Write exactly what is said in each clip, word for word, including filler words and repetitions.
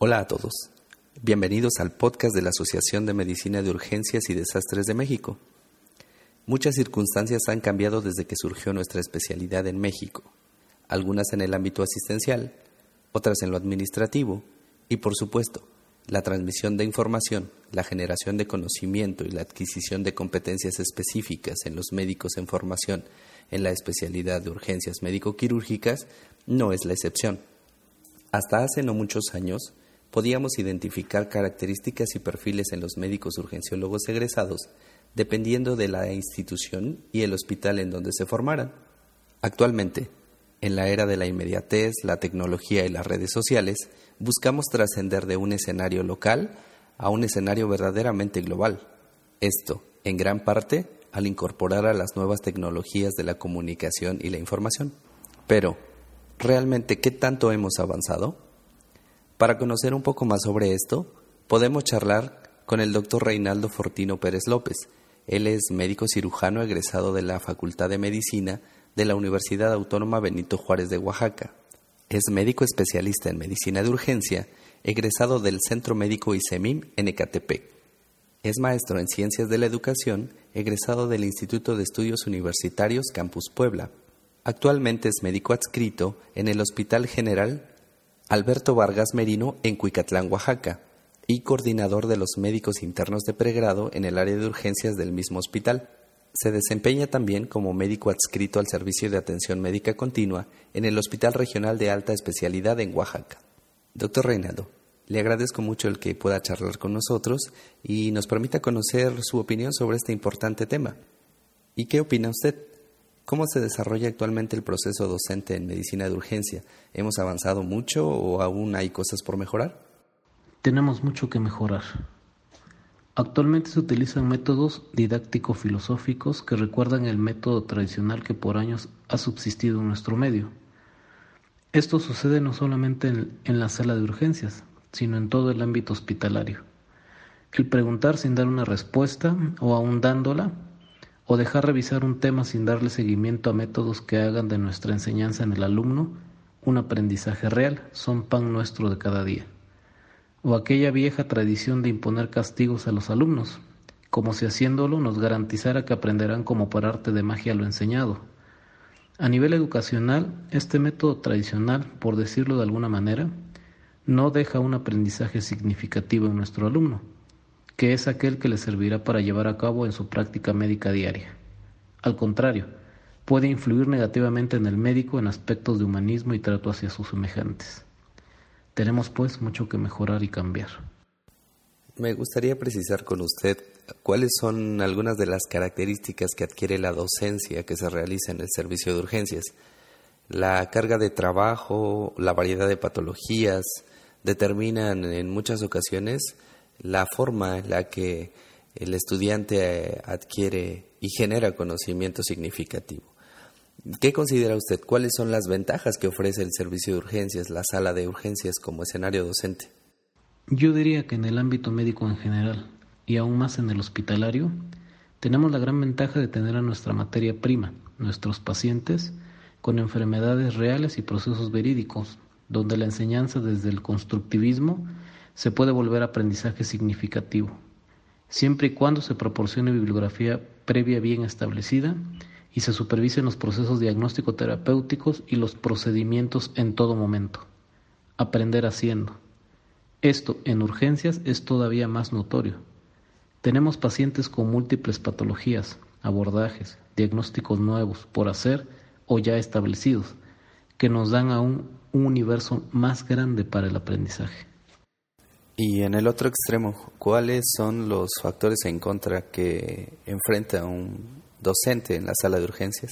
Hola a todos, bienvenidos al podcast de la Asociación de Medicina de Urgencias y Desastres de México. Muchas circunstancias han cambiado desde que surgió nuestra especialidad en México, algunas en el ámbito asistencial, otras en lo administrativo y, por supuesto, la transmisión de información, la generación de conocimiento y la adquisición de competencias específicas en los médicos en formación en la especialidad de urgencias médico-quirúrgicas no es la excepción. Hasta hace no muchos años, podíamos identificar características y perfiles en los médicos urgenciólogos egresados dependiendo de la institución y el hospital en donde se formaran. Actualmente, en la era de la inmediatez, la tecnología y las redes sociales, buscamos trascender de un escenario local a un escenario verdaderamente global. Esto, en gran parte, al incorporar a las nuevas tecnologías de la comunicación y la información. Pero, ¿realmente qué tanto hemos avanzado? Para conocer un poco más sobre esto, podemos charlar con el doctor Reynaldo Fortino Pérez López. Él es médico cirujano egresado de la Facultad de Medicina de la Universidad Autónoma Benito Juárez de Oaxaca. Es médico especialista en medicina de urgencia, egresado del Centro Médico ISEMIM en Ecatepec. Es maestro en Ciencias de la Educación, egresado del Instituto de Estudios Universitarios Campus Puebla. Actualmente es médico adscrito en el Hospital General Alberto Vargas Merino en Cuicatlán, Oaxaca, y coordinador de los médicos internos de pregrado en el área de urgencias del mismo hospital. Se desempeña también como médico adscrito al Servicio de Atención Médica Continua en el Hospital Regional de Alta Especialidad en Oaxaca. Doctor Reynaldo, le agradezco mucho el que pueda charlar con nosotros y nos permita conocer su opinión sobre este importante tema. ¿Y qué opina usted? ¿Cómo se desarrolla actualmente el proceso docente en medicina de urgencia? ¿Hemos avanzado mucho o aún hay cosas por mejorar? Tenemos mucho que mejorar. Actualmente se utilizan métodos didáctico-filosóficos que recuerdan el método tradicional que por años ha subsistido en nuestro medio. Esto sucede no solamente en, en la sala de urgencias, sino en todo el ámbito hospitalario. El preguntar sin dar una respuesta o aún dándola, o dejar revisar un tema sin darle seguimiento a métodos que hagan de nuestra enseñanza en el alumno un aprendizaje real, son pan nuestro de cada día. O aquella vieja tradición de imponer castigos a los alumnos, como si haciéndolo nos garantizara que aprenderán como por arte de magia lo enseñado. A nivel educacional, este método tradicional, por decirlo de alguna manera, no deja un aprendizaje significativo en nuestro alumno, que es aquel que le servirá para llevar a cabo en su práctica médica diaria. Al contrario, puede influir negativamente en el médico en aspectos de humanismo y trato hacia sus semejantes. Tenemos, pues, mucho que mejorar y cambiar. Me gustaría precisar con usted cuáles son algunas de las características que adquiere la docencia que se realiza en el servicio de urgencias. La carga de trabajo, la variedad de patologías, determinan en muchas ocasiones la forma en la que el estudiante adquiere y genera conocimiento significativo. ¿Qué considera usted? ¿Cuáles son las ventajas que ofrece el servicio de urgencias, la sala de urgencias como escenario docente? Yo diría que en el ámbito médico en general, y aún más en el hospitalario, tenemos la gran ventaja de tener a nuestra materia prima, nuestros pacientes, con enfermedades reales y procesos verídicos, donde la enseñanza desde el constructivismo se puede volver aprendizaje significativo, siempre y cuando se proporcione bibliografía previa bien establecida y se supervisen los procesos diagnóstico-terapéuticos y los procedimientos en todo momento. Aprender haciendo. Esto en urgencias es todavía más notorio. Tenemos pacientes con múltiples patologías, abordajes, diagnósticos nuevos por hacer o ya establecidos, que nos dan aún un universo más grande para el aprendizaje. Y en el otro extremo, ¿cuáles son los factores en contra que enfrenta un docente en la sala de urgencias?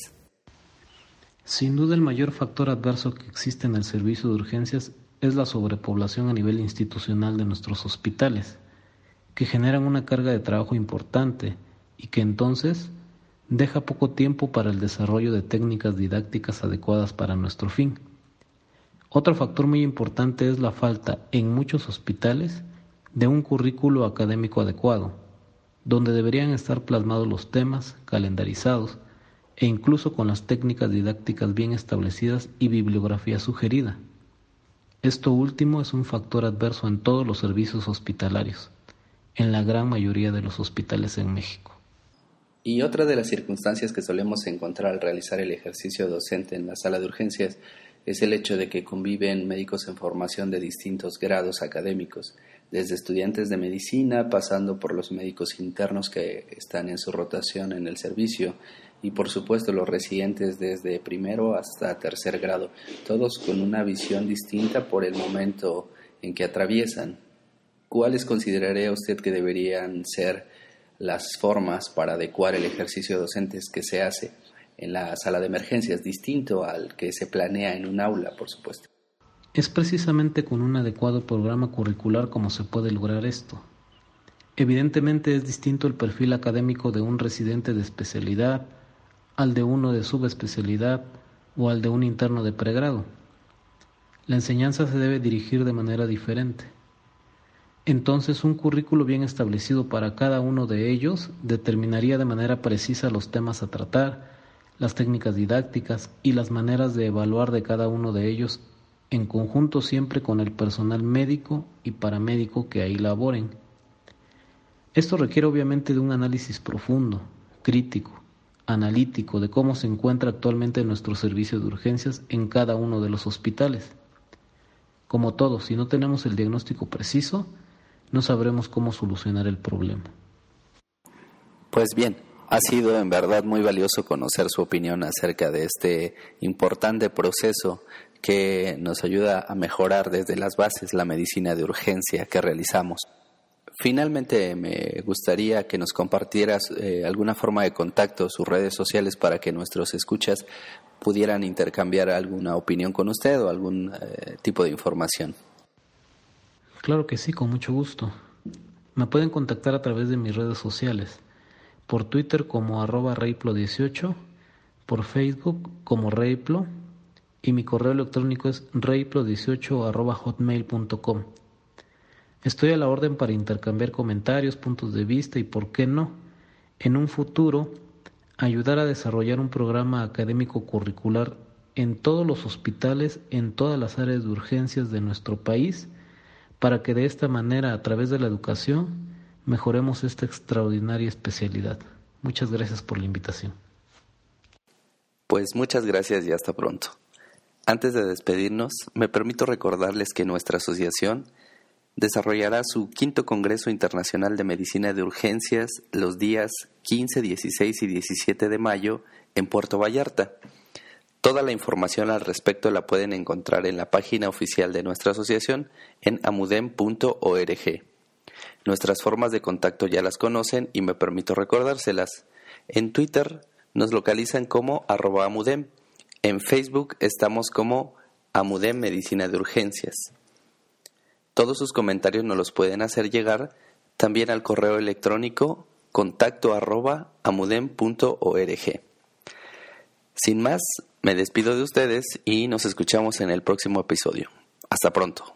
Sin duda el mayor factor adverso que existe en el servicio de urgencias es la sobrepoblación a nivel institucional de nuestros hospitales, que generan una carga de trabajo importante y que entonces deja poco tiempo para el desarrollo de técnicas didácticas adecuadas para nuestro fin. Otro factor muy importante es la falta en muchos hospitales de un currículo académico adecuado, donde deberían estar plasmados los temas, calendarizados, e incluso con las técnicas didácticas bien establecidas y bibliografía sugerida. Esto último es un factor adverso en todos los servicios hospitalarios, en la gran mayoría de los hospitales en México. Y otra de las circunstancias que solemos encontrar al realizar el ejercicio docente en la sala de urgencias es el hecho de que conviven médicos en formación de distintos grados académicos, desde estudiantes de medicina, pasando por los médicos internos que están en su rotación en el servicio, y por supuesto los residentes desde primero hasta tercer grado, todos con una visión distinta por el momento en que atraviesan. ¿Cuáles consideraría usted que deberían ser las formas para adecuar el ejercicio docente que se hace en la sala de emergencias, distinto al que se planea en un aula, por supuesto? Es precisamente con un adecuado programa curricular como se puede lograr esto. Evidentemente es distinto el perfil académico de un residente de especialidad al de uno de subespecialidad o al de un interno de pregrado. La enseñanza se debe dirigir de manera diferente. Entonces, un currículo bien establecido para cada uno de ellos determinaría de manera precisa los temas a tratar, las técnicas didácticas y las maneras de evaluar de cada uno de ellos, en conjunto siempre con el personal médico y paramédico que ahí laboren. Esto requiere obviamente de un análisis profundo, crítico, analítico de cómo se encuentra actualmente nuestro servicio de urgencias en cada uno de los hospitales. Como todo, si no tenemos el diagnóstico preciso, no sabremos cómo solucionar el problema. Pues bien, ha sido en verdad muy valioso conocer su opinión acerca de este importante proceso que nos ayuda a mejorar desde las bases la medicina de urgencia que realizamos. Finalmente, me gustaría que nos compartieras eh, alguna forma de contacto, sus redes sociales, para que nuestros escuchas pudieran intercambiar alguna opinión con usted o algún eh, tipo de información. Claro que sí, con mucho gusto. Me pueden contactar a través de mis redes sociales, por Twitter como arroba reyplo dieciocho, por Facebook como reyplo, y mi correo electrónico es reyplo dieciocho arroba hotmail punto com. Estoy a la orden para intercambiar comentarios, puntos de vista y, por qué no, en un futuro, ayudar a desarrollar un programa académico curricular en todos los hospitales, en todas las áreas de urgencias de nuestro país, para que de esta manera, a través de la educación, mejoremos esta extraordinaria especialidad. Muchas gracias por la invitación. Pues muchas gracias y hasta pronto. Antes de despedirnos, me permito recordarles que nuestra asociación desarrollará su quinto Congreso Internacional de Medicina de Urgencias los días quince, dieciséis y diecisiete de mayo en Puerto Vallarta. Toda la información al respecto la pueden encontrar en la página oficial de nuestra asociación en amudem punto org. Nuestras formas de contacto ya las conocen y me permito recordárselas. En Twitter nos localizan como arroba amudem. En Facebook estamos como Amudem Medicina de Urgencias. Todos sus comentarios nos los pueden hacer llegar también al correo electrónico contacto arroba amudem punto org. Sin más, me despido de ustedes y nos escuchamos en el próximo episodio. Hasta pronto.